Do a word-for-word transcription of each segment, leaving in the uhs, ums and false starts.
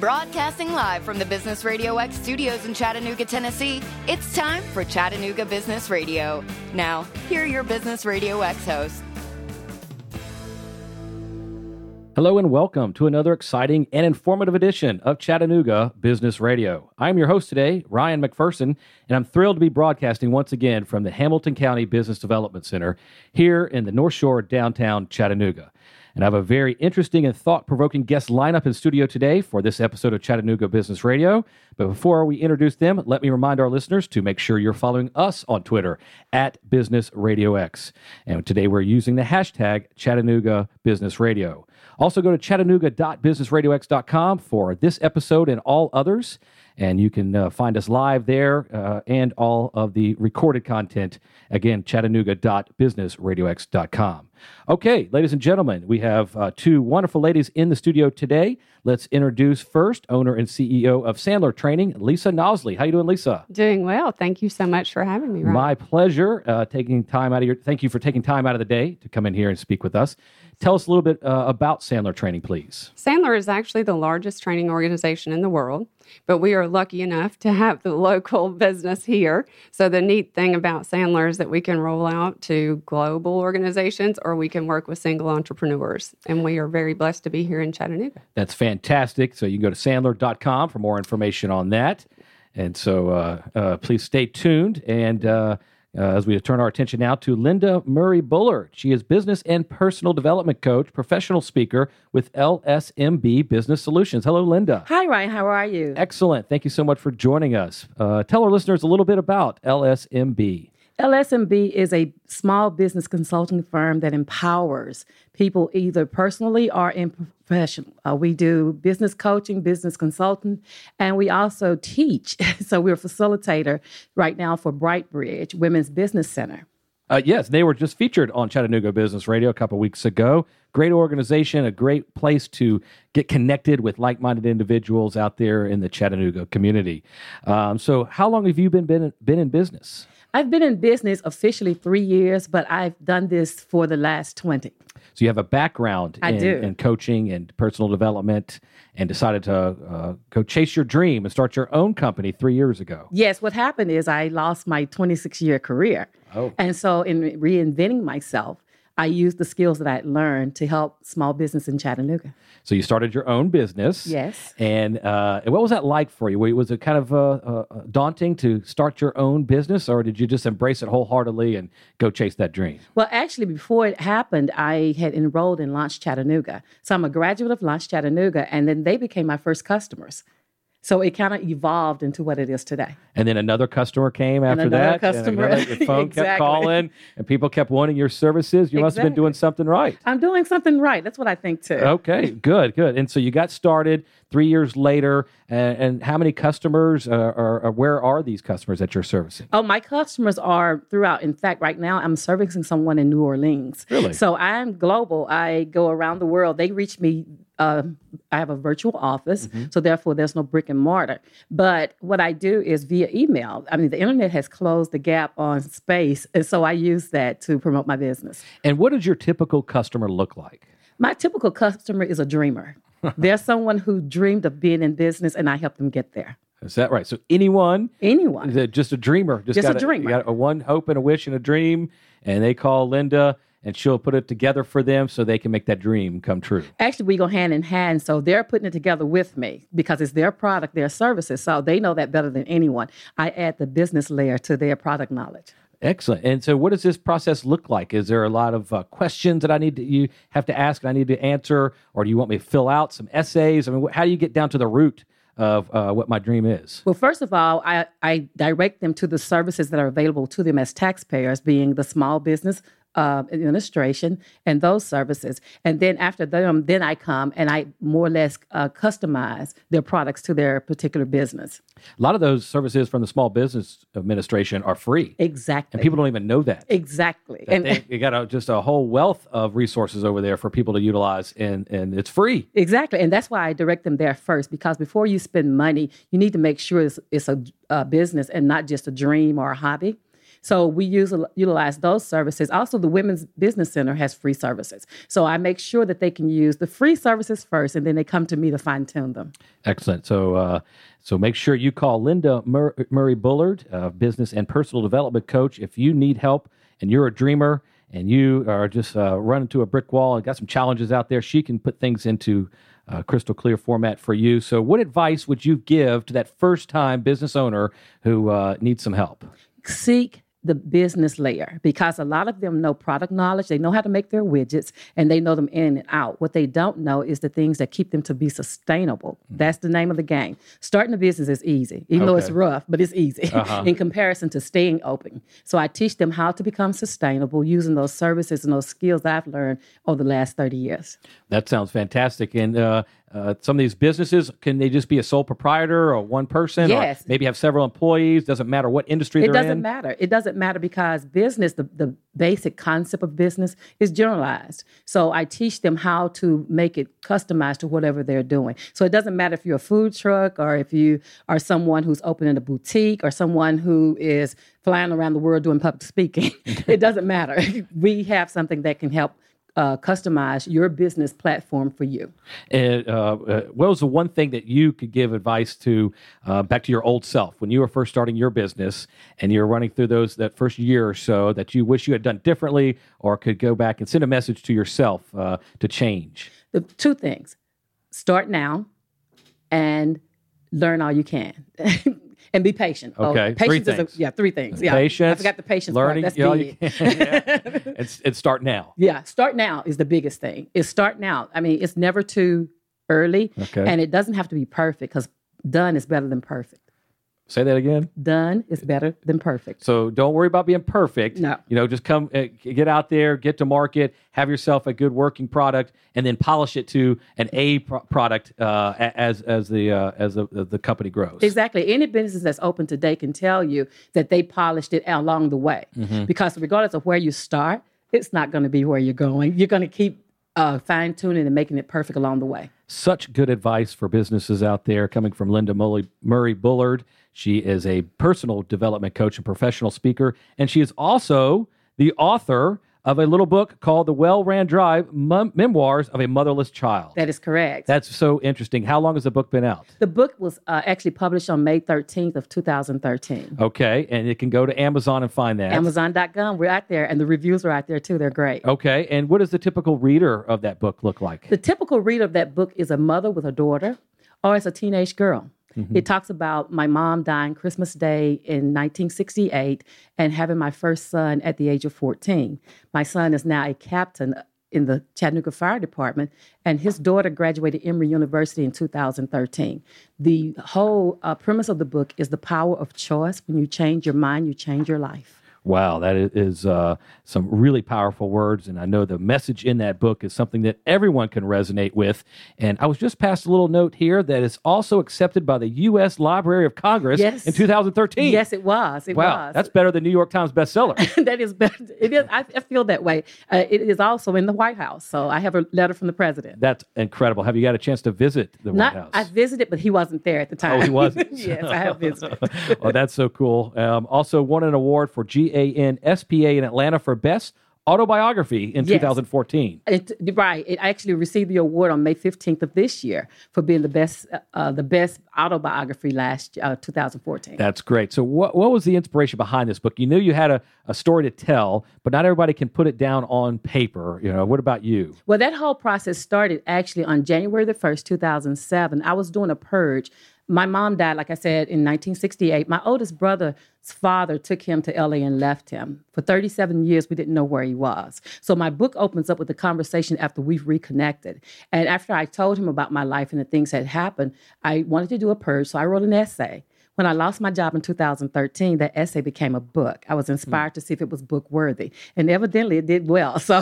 Broadcasting live from the Business Radio X studios in Chattanooga, Tennessee, it's time for Chattanooga Business Radio. Now, here are your Business Radio X hosts. Hello and welcome to another exciting and informative edition of Chattanooga Business Radio. I'm your host today, Ryan McPherson, and I'm thrilled to be broadcasting once again from the Hamilton County Business Development Center here in the North Shore, downtown Chattanooga. And I have a very interesting and thought-provoking guest lineup in studio today for this episode of Chattanooga Business Radio. But before we introduce them, let me remind our listeners to make sure you're following us on Twitter at Business Radio X. And today we're using the hashtag Chattanooga Business Radio. Also go to chattanooga dot business radio x dot com for this episode and all others. And you can uh, find us live there uh, and all of the recorded content. Again, chattanooga dot business radio x dot com. Okay, ladies and gentlemen, we have uh, two wonderful ladies in the studio today. Let's introduce first owner and C E O of Sandler Training, Lisa Nausley. How you doing, Lisa? Doing well. Thank you so much for having me, Ryan. My pleasure. Uh, taking time out of your. Thank you for taking time out of the day to come in here and speak with us. Tell us a little bit uh, about Sandler Training, please. Sandler is actually the largest training organization in the world, but we are lucky enough to have the local business here. So the neat thing about Sandler is that we can roll out to global organizations or we can work with single entrepreneurs. And we are very blessed to be here in Chattanooga. That's fantastic. So you can go to sandler dot com for more information on that. And so uh, uh, please stay tuned and uh Uh, as we turn our attention now to Linda Murray Bullard. She is business and personal development coach, professional speaker with L S M B Business Solutions. Hello, Linda. Hi, Ryan. How are you? Excellent. Thank you so much for joining us. Uh, tell our listeners a little bit about L S M B. L S M B is a small business consulting firm that empowers people either personally or in profession. Uh, we do business coaching, business consulting, and we also teach. So we're a facilitator right now for Brightbridge Women's Business Center. Uh, yes, they were just featured on Chattanooga Business Radio a couple weeks ago. Great organization, a great place to get connected with like-minded individuals out there in the Chattanooga community. Um, so how long have you been, been, been in business? I've been in business officially three years, but I've done this for the last twenty. So you have a background in, in coaching and personal development and decided to uh, go chase your dream and start your own company three years ago. Yes. What happened is I lost my twenty-six-year career. Oh. And so in reinventing myself, I used the skills that I had learned to help small business in Chattanooga. So you started your own business. Yes. And uh, what was that like for you? Was it kind of uh, uh, daunting to start your own business, or did you just embrace it wholeheartedly and go chase that dream? Well, actually, before it happened, I had enrolled in Launch Chattanooga. So I'm a graduate of Launch Chattanooga, and then they became my first customers. So it kind of evolved into what it is today. And then another customer came after and that. Customer. And another, your phone exactly. kept calling and people kept wanting your services. You exactly. must have been doing something right. I'm doing something right. That's what I think too. Okay, good, good. And so you got started three years later. And, and how many customers uh, or, or where are these customers that you're servicing? Oh, my customers are throughout. In fact, right now I'm servicing someone in New Orleans. Really? So I'm global. I go around the world. They reach me. Uh, I have a virtual office, mm-hmm. so therefore there's no brick and mortar. But what I do is via email. I mean, the internet has closed the gap on space, and so I use that to promote my business. And what does your typical customer look like? My typical customer is a dreamer. They're someone who dreamed of being in business, and I help them get there. Is that right? So anyone, anyone, just a dreamer, just, just got a dreamer, got a one hope and a wish and a dream, and they call Linda. And she'll put it together for them so they can make that dream come true. Actually, we go hand in hand. So they're putting it together with me because it's their product, their services. So they know that better than anyone. I add the business layer to their product knowledge. Excellent. And so what does this process look like? Is there a lot of uh, questions that I need to, you have to ask and I need to answer? Or do you want me to fill out some essays? I mean, how do you get down to the root of uh, what my dream is? Well, first of all, I, I direct them to the services that are available to them as taxpayers, being the small business Uh, administration and those services. And then after them, then I come and I more or less uh, customize their products to their particular business. A lot of those services from the Small Business Administration are free. Exactly. And people don't even know that. Exactly. That and they, you got a, just a whole wealth of resources over there for people to utilize, and, and it's free. Exactly. And that's why I direct them there first, because before you spend money, you need to make sure it's, it's a, a business and not just a dream or a hobby. So we use utilize those services. Also, the Women's Business Center has free services. So I make sure that they can use the free services first, and then they come to me to fine tune them. Excellent. So uh, so make sure you call Linda Mur- Murray Bullard, uh, business and personal development coach, if you need help and you're a dreamer and you are just uh, running to a brick wall and got some challenges out there. She can put things into Uh, crystal clear format for you. So what advice would you give to that first-time business owner who uh, needs some help? Seek the business layer, because a lot of them know product knowledge. They know how to make their widgets, and they know them in and out. What they don't know is the things that keep them to be sustainable. Mm-hmm. That's the name of the game. Starting a business is easy, even okay. though it's rough, but it's easy uh-huh. in comparison to staying open. So I teach them how to become sustainable using those services and those skills that I've learned over the last thirty years. That sounds fantastic. And uh, uh, some of these businesses, can they just be a sole proprietor or one person? Yes. Or maybe have several employees? Doesn't matter what industry they're in? It doesn't matter. It doesn't matter because business, the, the basic concept of business is generalized. So I teach them how to make it customized to whatever they're doing. So it doesn't matter if you're a food truck or if you are someone who's opening a boutique or someone who is flying around the world doing public speaking. It doesn't matter. We have something that can help Uh, customize your business platform for you. And uh, uh, what was the one thing that you could give advice to uh, back to your old self when you were first starting your business and you're running through those that first year or so that you wish you had done differently or could go back and send a message to yourself uh, to change? The two things: start now and learn all you can. And be patient. Okay, oh, patience three things. Is a, yeah, three things. Yeah, patience. I forgot the patience learning, part. That's big. Yeah. It's, it's start now. Yeah, start now is the biggest thing. It's start now. I mean, it's never too early. Okay. And it doesn't have to be perfect because done is better than perfect. Say that again. Done is better than perfect. So don't worry about being perfect. No. You know, just come, uh, get out there, get to market, have yourself a good working product, and then polish it to an A pro- product uh, as as the uh, as the, the company grows. Exactly. Any business that's open today can tell you that they polished it along the way, mm-hmm. because regardless of where you start, it's not going to be where you're going. You're going to keep uh, fine tuning and making it perfect along the way. Such good advice for businesses out there coming from Linda Murray Bullard. She is a personal development coach and professional speaker, and she is also the author of a little book called The Well Ran Drive, Mem- Memoirs of a Motherless Child. That is correct. That's so interesting. How long has the book been out? The book was uh, actually published on May thirteenth of two thousand thirteen. Okay, and it can go to Amazon and find that. Amazon dot com. We're out there, and the reviews are out there, too. They're great. Okay, and what does the typical reader of that book look like? The typical reader of that book is a mother with a daughter, or it's a teenage girl. Mm-hmm. It talks about my mom dying Christmas Day in nineteen sixty-eight and having my first son at the age of fourteen. My son is now a captain in the Chattanooga Fire Department, and his daughter graduated Emory University in two thousand thirteen. The whole uh, premise of the book is the power of choice. When you change your mind, you change your life. Wow, that is uh, some really powerful words, and I know the message in that book is something that everyone can resonate with. And I was just passed a little note here that is also accepted by the U S Library of Congress yes. in two thousand thirteen. Yes, it was. It wow, was. That's better than New York Times bestseller. That is better. It is. I, I feel that way. Uh, it is also in the White House, so I have a letter from the president. That's incredible. Have you got a chance to visit the Not, White House? I visited, but he wasn't there at the time. Oh, he wasn't. Yes, I have visited. Oh, that's so cool. Um, also won an award for G A A N S P A in Atlanta for Best Autobiography in yes. two thousand fourteen. It, right. It actually received the award on May fifteenth of this year for being the best uh, the best autobiography last uh, two thousand fourteen. That's great. So what what was the inspiration behind this book? You knew you had a, a story to tell, but not everybody can put it down on paper. You know, what about you? Well, that whole process started actually on January the first, two thousand seven. I was doing a purge. My mom died, like I said, in nineteen sixty-eight. My oldest brother's father took him to L A and left him. For thirty-seven years, we didn't know where he was. So my book opens up with a conversation after we've reconnected. And after I told him about my life and the things that happened, I wanted to do a purge, so I wrote an essay. When I lost my job in two thousand thirteen, that essay became a book. I was inspired mm. to see if it was book worthy. And evidently it did well. So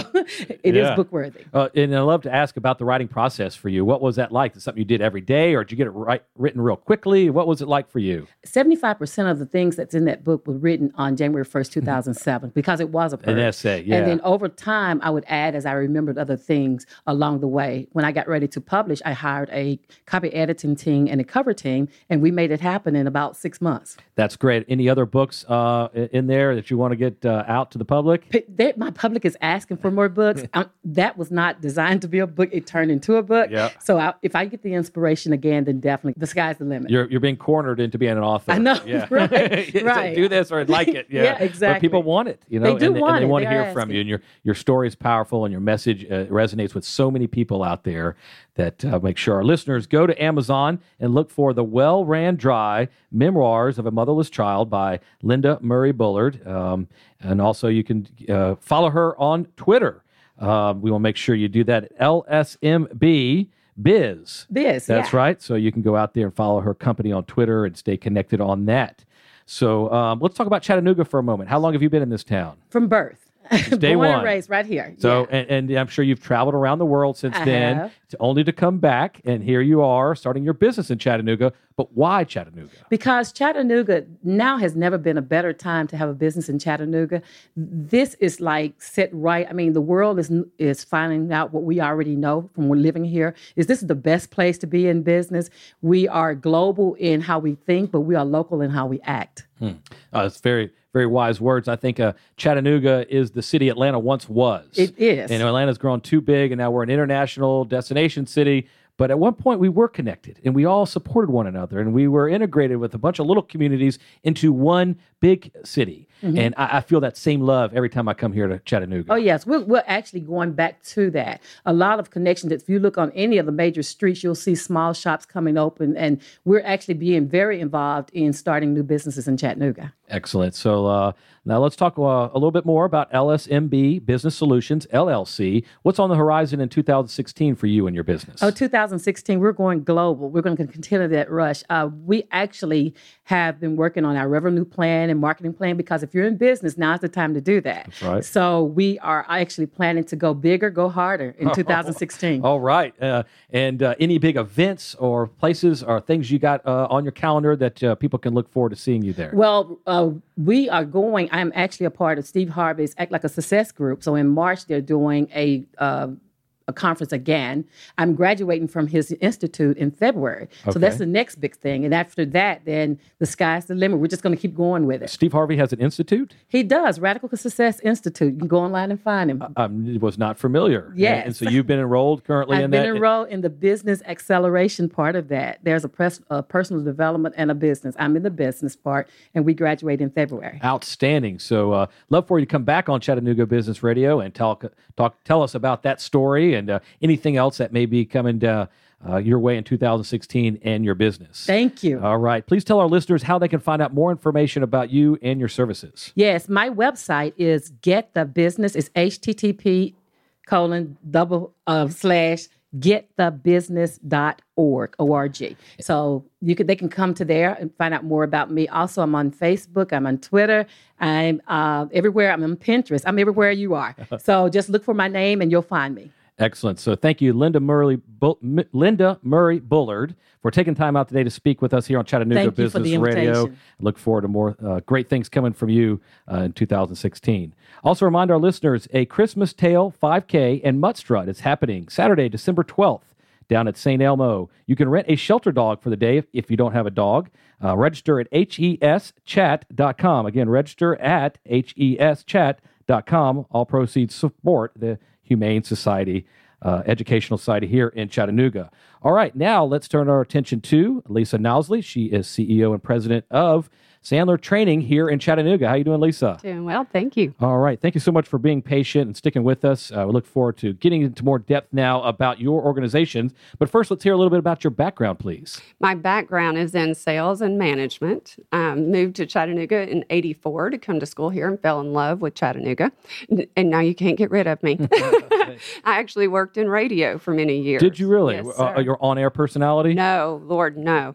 it yeah. is book worthy. Uh, and I'd love to ask about the writing process for you. What was that like? Is it something you did every day or did you get it right, written real quickly? What was it like for you? seventy-five percent of the things that's in that book were written on January first, two thousand seven because it was a purge. An essay, yeah. And then over time, I would add as I remembered other things along the way. When I got ready to publish, I hired a copy editing team and a cover team, and we made it happen in about about six months. That's great. Any other books uh, in there that you want to get uh, out to the public? P- they, my public is asking for more books. I, that was not designed to be a book. It turned into a book. Yep. So I, if I get the inspiration again, then definitely the sky's the limit. You're you're being cornered into being an author. I know. Yeah. Right. Right. Do this or I'd like it. Yeah. Yeah, exactly. But people want it. You know, they do and, want and they it. want to they hear from you. And your your story is powerful, and your message uh, resonates with so many people out there that uh, make sure our listeners go to Amazon and look for The Well Ran Drive, Memoirs of a Motherless Child by Linda Murray Bullard. Um, and also you can uh, follow her on Twitter. Uh, we will make sure you do that at L S M B Biz. Biz, That's yeah. right. So you can go out there and follow her company on Twitter and stay connected on that. So um, let's talk about Chattanooga for a moment. How long have you been in this town? From birth. Day Born one. And raised right here. So, yeah. and, and I'm sure you've traveled around the world since I then, have. To only to come back, and here you are starting your business in Chattanooga. But why Chattanooga? Because Chattanooga now has never been a better time to have a business in Chattanooga. This is like set right. I mean, the world is is finding out what we already know from we're living here. Is this the best place to be in business? We are global in how we think, but we are local in how we act. Hmm. Uh, it's very. Very wise words. I think uh, Chattanooga is the city Atlanta once was. It is. And Atlanta's grown too big, and now we're an international destination city. But at one point, we were connected, and we all supported one another, and we were integrated with a bunch of little communities into one big city. Mm-hmm. And I, I feel that same love every time I come here to Chattanooga. Oh, yes. We're, we're actually going back to that. A lot of connections. If you look on any of the major streets, you'll see small shops coming open, and we're actually being very involved in starting new businesses in Chattanooga. Excellent. So uh, now let's talk uh, a little bit more about L S M B Business Solutions, L L C. What's on the horizon in two thousand sixteen for you and your business? Oh, two thousand sixteen, we're going global. We're going to continue that rush. Uh, we actually have been working on our revenue plan and marketing plan because if you're in business, now's the time to do that. That's right. So we are actually planning to go bigger, go harder in two thousand sixteen. All right. Uh, and uh, any big events or places or things you got uh, on your calendar that uh, people can look forward to seeing you there? Well, uh, Uh, we are going, I'm actually a part of Steve Harvey's Act Like a Success group. So in March, they're doing a uh, a conference again. I'm graduating from his institute in February. Okay. So that's the next big thing. And after that, then the sky's the limit. We're just going to keep going with it. Steve Harvey has an institute? He does, Radical Success Institute. You can go online and find him. I um, was not familiar. Yes. And, and so you've been enrolled currently I've in that? I've been enrolled in the business acceleration part of that. There's a, pres- a personal development and a business. I'm in the business part, and we graduate in February. Outstanding. So uh, love for you to come back on Chattanooga Business Radio and talk, talk, tell us about that story and uh, anything else that may be coming uh, uh, your way in two thousand sixteen and your business. Thank you. All right. Please tell our listeners how they can find out more information about you and your services. Yes. My website is Get the Business. It's H T T P colon double uh, slash get the business dot org, O R G. So you could, they can come to there and find out more about me. Also, I'm on Facebook. I'm on Twitter. I'm uh, everywhere. I'm on Pinterest. I'm everywhere you are. So just look for my name and you'll find me. Excellent. So thank you, Linda Murray, Bu- M- Linda Murray Bullard, for taking time out today to speak with us here on Chattanooga thank Business you for the Radio. I look forward to more uh, great things coming from you uh, in two thousand sixteen. Also remind our listeners, a Christmas Tale five K and Mutt Strut is happening Saturday, December twelfth, down at Saint Elmo. You can rent a shelter dog for the day if, if you don't have a dog. Uh, register at H E S chat dot com. Again, register at H E S chat dot com. All proceeds support the Humane Society, uh, Educational Society here in Chattanooga. All right, now let's turn our attention to Lisa Nausley. She is C E O and president of Sandler Training here in Chattanooga. How you doing, Lisa? Doing well, thank you. All right, thank you so much for being patient and sticking with us. Uh, we look forward to getting into more depth now about your organizations. But first, let's hear a little bit about your background, please. My background is in sales and management. Um, moved to Chattanooga in eighty-four to come to school here and fell in love with Chattanooga. And now you can't get rid of me. I actually worked in radio for many years. Did you really? Yes, uh, your on-air personality? No, Lord, no.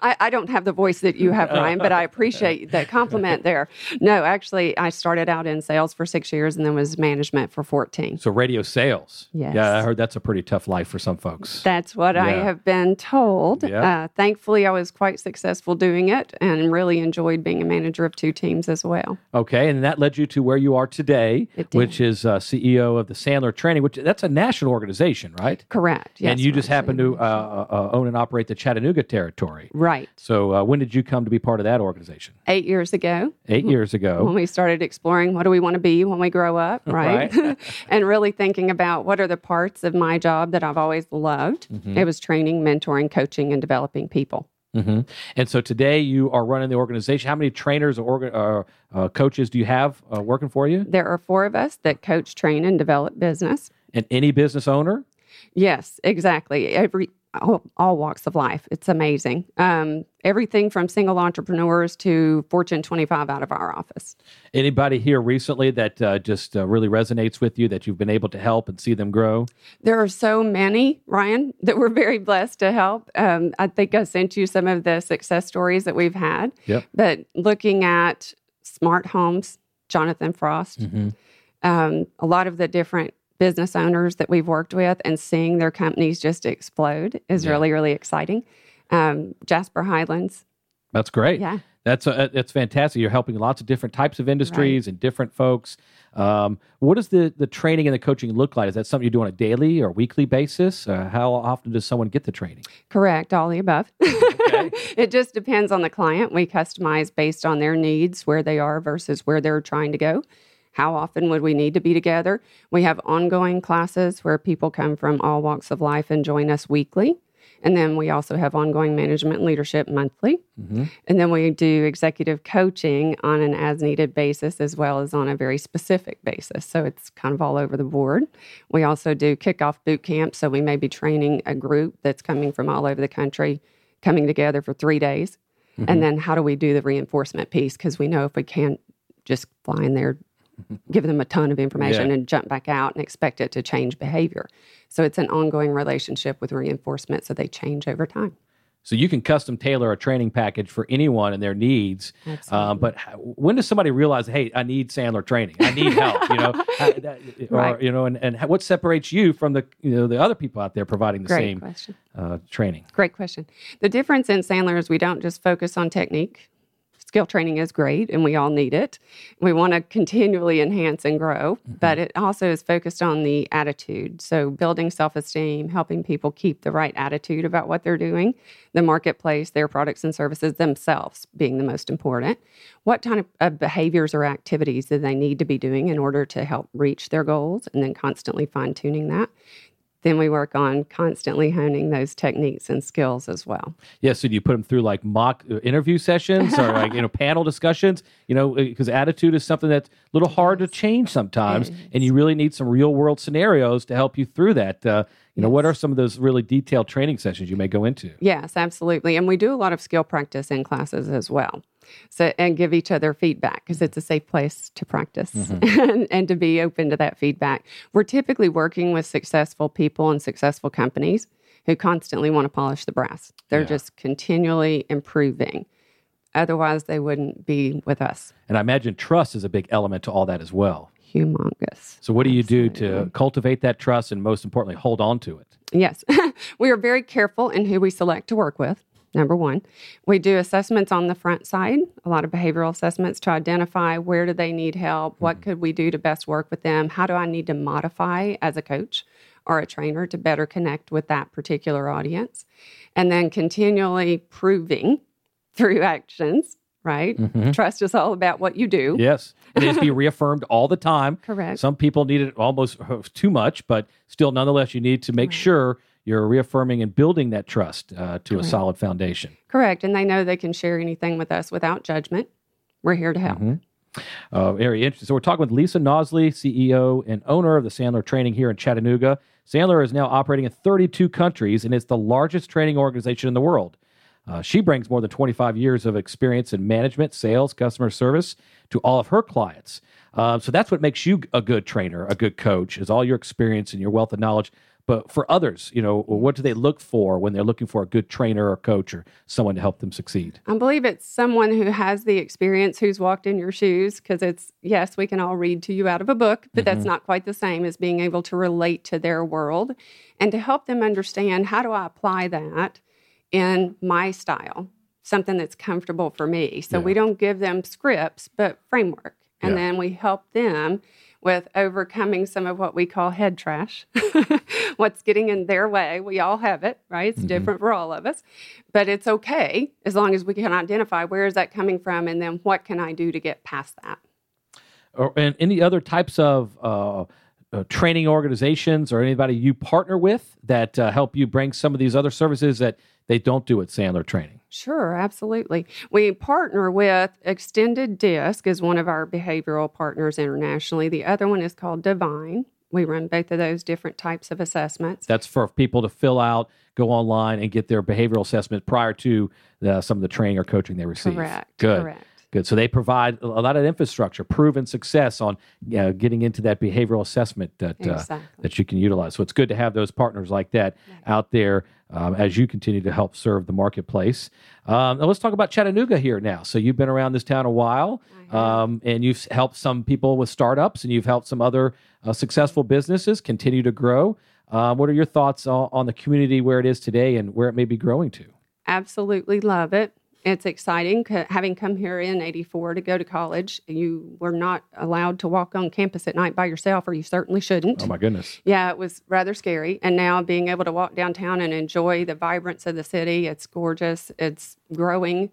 I, I don't have the voice that you have, Ryan, but I appreciate that compliment there. No, actually, I started out in sales for six years and then was management for fourteen. So radio sales. Yes. Yeah, I heard that's a pretty tough life for some folks. That's what yeah. I have been told. Yeah. Uh, thankfully, I was quite successful doing it and really enjoyed being a manager of two teams as well. Okay, and that led you to where you are today, which is uh, C E O of the Sandler Training, which that's a national organization, right? Correct. Yes, and you just happen to uh, uh, own and operate the Chattanooga territory. Right. So uh, when did you come to be part of that organization? Eight years ago. Eight years ago. When we started exploring what do we want to be when we grow up, right? right. And really thinking about what are the parts of my job that I've always loved. Mm-hmm. It was training, mentoring, coaching, and developing people. Mm-hmm. And so today you are running the organization. How many trainers or orga- uh, uh, coaches do you have uh, working for you? There are four of us that coach, train, and develop business. And any business owner? Yes, exactly. Every all, all walks of life. It's amazing. Um, everything from single entrepreneurs to Fortune twenty-five out of our office. Anybody here recently that uh, just uh, really resonates with you, that you've been able to help and see them grow? There are so many, Ryan, that we're very blessed to help. Um, I think I sent you some of the success stories that we've had. Yep. But looking at smart homes, Jonathan Frost, mm-hmm. um, a lot of the different business owners that we've worked with and seeing their companies just explode is yeah. really, really exciting. Um, Jasper Highlands. That's great. Yeah. That's a, that's fantastic. You're helping lots of different types of industries right. and different folks. Um, what does the, the training and the coaching look like? Is that something you do on a daily or weekly basis? Uh, how often does someone get the training? Correct. All the above. Okay. It just depends on the client. We customize based on their needs, where they are versus where they're trying to go. How often would we need to be together? We have ongoing classes where people come from all walks of life and join us weekly. And then we also have ongoing management leadership monthly. Mm-hmm. And then we do executive coaching on an as-needed basis as well as on a very specific basis. So it's kind of all over the board. We also do kickoff boot camp. So we may be training a group that's coming from all over the country, coming together for three days. Mm-hmm. And then how do we do the reinforcement piece? Because we know if we can't just fly in there, give them a ton of information yeah. and jump back out and expect it to change behavior. So it's an ongoing relationship with reinforcement, so they change over time. So you can custom tailor a training package for anyone and their needs. Um, but how, when does somebody realize, hey, I need Sandler training, I need help, you know, I, that, or, right. you know, and, and what separates you from the, you know, the other people out there providing the Great same question. Uh, training? Great question. The difference in Sandler is we don't just focus on technique. Skill training is great, and we all need it. We want to continually enhance and grow, mm-hmm. but it also is focused on the attitude. So building self-esteem, helping people keep the right attitude about what they're doing, the marketplace, their products and services themselves being the most important. What kind of behaviors or activities do they need to be doing in order to help reach their goals, and then constantly fine-tuning that. Then we work on constantly honing those techniques and skills as well. Yeah, so do you put them through like mock interview sessions or like, you know, panel discussions? You know, because attitude is something that's a little hard to change sometimes, yes. and you really need some real-world scenarios to help you through that. Uh, you know, yes. what are some of those really detailed training sessions you may go into? Yes, absolutely. And we do a lot of skill practice in classes as well. So, and give each other feedback because it's a safe place to practice mm-hmm. and, and to be open to that feedback. We're typically working with successful people and successful companies who constantly want to polish the brass. They're yeah. just continually improving. Otherwise, they wouldn't be with us. And I imagine trust is a big element to all that as well. Humongous. So what do you Absolutely. do to cultivate that trust and most importantly, hold on to it? Yes. We are very careful in who we select to work with. Number one, we do assessments on the front side, a lot of behavioral assessments to identify where do they need help, what could we do to best work with them, how do I need to modify as a coach or a trainer to better connect with that particular audience, and then continually proving through actions. Right? Mm-hmm. Trust is all about what you do. Yes. It needs to be reaffirmed all the time. Correct. Some people need it almost too much, but still, nonetheless, you need to make right. sure you're reaffirming and building that trust uh, to Correct. a solid foundation. Correct. And they know they can share anything with us without judgment. We're here to help. Mm-hmm. Uh, very interesting. So we're talking with Lisa Nausley, C E O and owner of the Sandler Training here in Chattanooga. Sandler is now operating in thirty-two countries, and it's the largest training organization in the world. Uh, she brings more than twenty-five years of experience in management, sales, customer service to all of her clients. Uh, so that's what makes you a good trainer, a good coach, is all your experience and your wealth of knowledge. But for others, you know, what do they look for when they're looking for a good trainer or coach or someone to help them succeed? I believe it's someone who has the experience, who's walked in your shoes, because it's, yes, we can all read to you out of a book, but mm-hmm. that's not quite the same as being able to relate to their world and to help them understand how do I apply that in my style, something that's comfortable for me. So yeah. we don't give them scripts, but framework. And yeah. then we help them with overcoming some of what we call head trash, what's getting in their way. We all have it, right? It's mm-hmm. different for all of us, but it's okay as long as we can identify where is that coming from and then what can I do to get past that. Or, and any other types of uh, uh, training organizations or anybody you partner with that uh, help you bring some of these other services that they don't do at Sandler Training? Sure, absolutely. We partner with Extended Disc is one of our behavioral partners internationally. The other one is called Divine. We run both of those different types of assessments. That's for people to fill out, go online, and get their behavioral assessment prior to the, some of the training or coaching they receive. Correct, Good. correct. Good. So they provide a lot of infrastructure, proven success on you know, getting into that behavioral assessment that exactly. uh, that you can utilize. So it's good to have those partners like that right. out there um, as you continue to help serve the marketplace. Um, now let's talk about Chattanooga here now. So you've been around this town a while, um, and you've helped some people with startups, and you've helped some other uh, successful businesses continue to grow. Um, what are your thoughts on, on the community where it is today and where it may be growing to? Absolutely love it. It's exciting, having come here in eighty-four to go to college. You were not allowed to walk on campus at night by yourself, or you certainly shouldn't. Oh, my goodness. Yeah, it was rather scary. And now being able to walk downtown and enjoy the vibrance of the city, it's gorgeous. It's growing.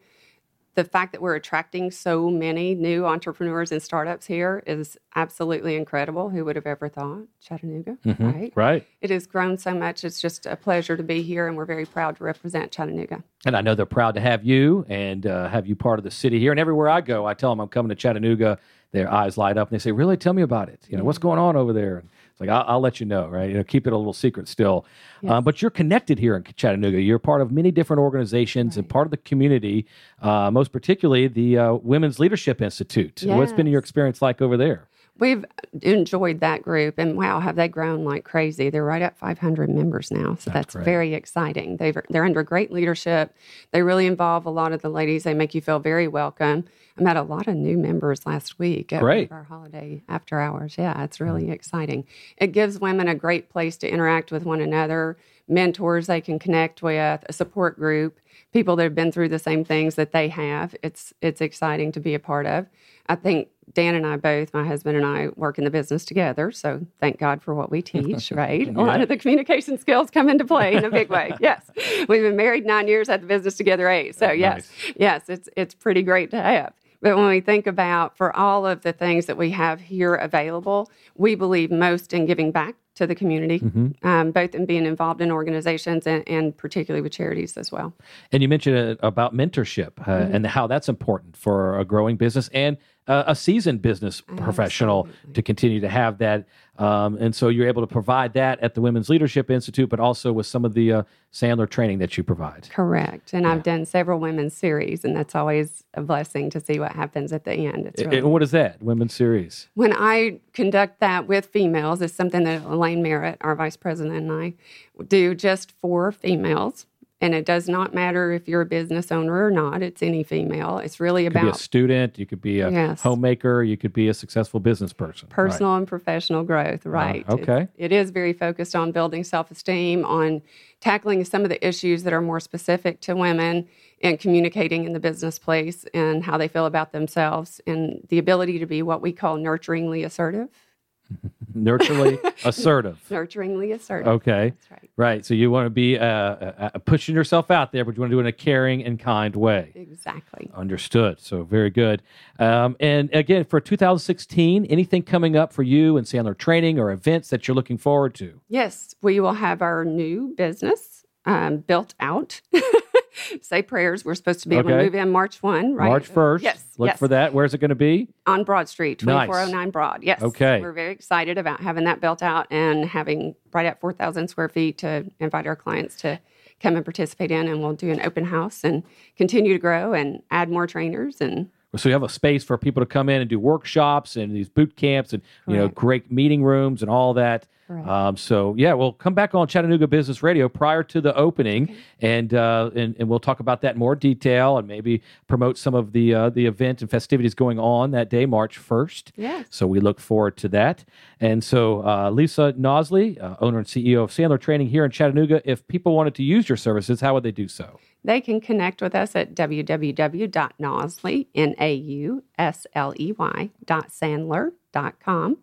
The fact that we're attracting so many new entrepreneurs and startups here is absolutely incredible. Who would have ever thought? Chattanooga, mm-hmm. right? Right. It has grown so much. It's just a pleasure to be here, and we're very proud to represent Chattanooga. And I know they're proud to have you and uh, have you part of the city here. And everywhere I go, I tell them I'm coming to Chattanooga. Their eyes light up, and they say, really? Tell me about it. You know, what's going on over there? And it's like, I'll, I'll let you know, right? You know, keep it a little secret still. Yes. Uh, but you're connected here in Chattanooga. You're part of many different organizations right. and part of the community, uh, most particularly the uh, Women's Leadership Institute. Yes. What's been your experience like over there? We've enjoyed that group, and wow, have they grown like crazy. They're right at five hundred members now, so that's, that's very exciting. They've, they're under great leadership. They really involve a lot of the ladies. They make you feel very welcome. I met a lot of new members last week at great. our holiday after hours. Yeah, it's really mm-hmm. exciting. It gives women a great place to interact with one another, mentors they can connect with, a support group, people that have been through the same things that they have. It's it's exciting to be a part of. I think Dan and I both, my husband and I, work in the business together, so thank God for what we teach, right? Yeah. A lot of the communication skills come into play in a big way, yes. We've been married nine years, had the business together eight, so oh, yes, nice. yes, it's it's pretty great to have. But when we think about for all of the things that we have here available, we believe most in giving back to the community, mm-hmm. um, both in being involved in organizations and, and particularly with charities as well. And you mentioned uh, about mentorship uh, mm-hmm. and how that's important for a growing business and uh, a seasoned business Absolutely. professional to continue to have that. Um, and so you're able to provide that at the Women's Leadership Institute, but also with some of the uh, Sandler training that you provide. Correct. And yeah. I've done several women's series, and that's always a blessing to see what happens at the end. It's really it, what is that, women's series? When I conduct that with females, it's something that Elaine Merritt, our vice president, and I do just for females. And it does not matter if you're a business owner or not. It's any female. It's really about... You could be a student. You could be a yes. homemaker. You could be a successful business person. Personal right. and professional growth, right. Uh, okay. It, it is very focused on building self-esteem, on tackling some of the issues that are more specific to women and communicating in the business place and how they feel about themselves and the ability to be what we call nurturingly assertive. Nurturally assertive. Nurturingly assertive. Okay. That's right. Right. So you want to be uh, uh, pushing yourself out there, but you want to do it in a caring and kind way. Exactly. Understood. So very good. Um, and again, for two thousand sixteen, anything coming up for you in Sandler Training or events that you're looking forward to? Yes. We will have our new business um, built out. Say prayers. We're supposed to be okay. able to move in March first, right? March first. Yes. Look yes. for that. Where's it going to be? On Broad Street, twenty-four oh nine nice. Broad. Yes. Okay. We're very excited about having that built out and having right at four thousand square feet to invite our clients to come and participate in. And we'll do an open house and continue to grow and add more trainers. And so you have a space for people to come in and do workshops and these boot camps and, you right. know, great meeting rooms and all that. Right. Um, so yeah, we'll come back on Chattanooga Business Radio prior to the opening, and uh, and, and we'll talk about that in more detail, and maybe promote some of the uh, the event and festivities going on that day, March first. Yeah. So we look forward to that. And so uh, Lisa Nausley, uh, owner and C E O of Sandler Training here in Chattanooga, if people wanted to use your services, how would they do so? They can connect with us at w w w dot nausley dot com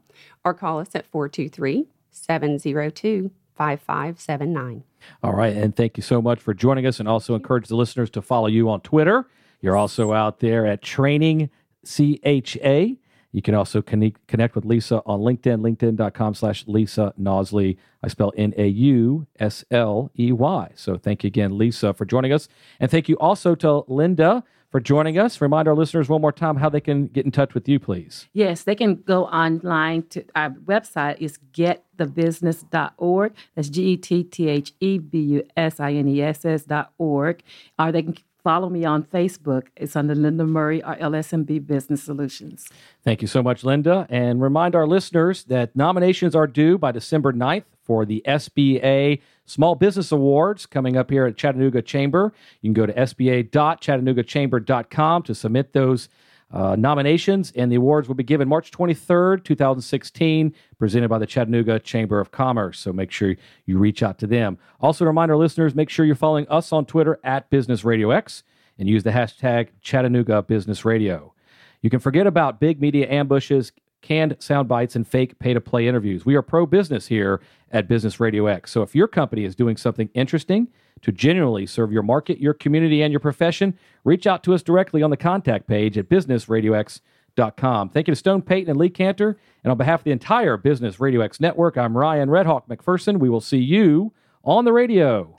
or call us at four two three, seven zero two, five five seven nine. All right, and thank you so much for joining us, and also encourage the listeners to follow you on Twitter. You're also out there at Training C H A. You can also connect, connect with Lisa on LinkedIn, linkedin dot com slash Lisa Nausley. I spell N A U S L E Y. So thank you again, Lisa, for joining us. And thank you also to Linda for joining us. Remind our listeners one more time how they can get in touch with you, please. Yes, they can go online to our website. It's get the business dot org. That's G E T T H E B U S I N E S S dot org. Or they can follow me on Facebook. It's under Linda Murray or L S M B Business Solutions. Thank you so much, Linda. And remind our listeners that nominations are due by December ninth for the S B A Small Business Awards coming up here at Chattanooga Chamber. You can go to s b a dot chattanooga chamber dot com to submit those uh, nominations, and the awards will be given March twenty-third, twenty sixteen, presented by the Chattanooga Chamber of Commerce. So make sure you reach out to them. Also, remind our listeners, make sure you're following us on Twitter at Business Radio X and use the hashtag Chattanooga Business Radio. You can forget about big media ambushes, canned sound bites, and fake pay-to-play interviews. We are pro-business here at Business Radio X. So if your company is doing something interesting to genuinely serve your market, your community, and your profession, reach out to us directly on the contact page at business radio x dot com. Thank you to Stone Payton and Lee Cantor. And on behalf of the entire Business Radio X network, I'm Ryan Redhawk McPherson. We will see you on the radio.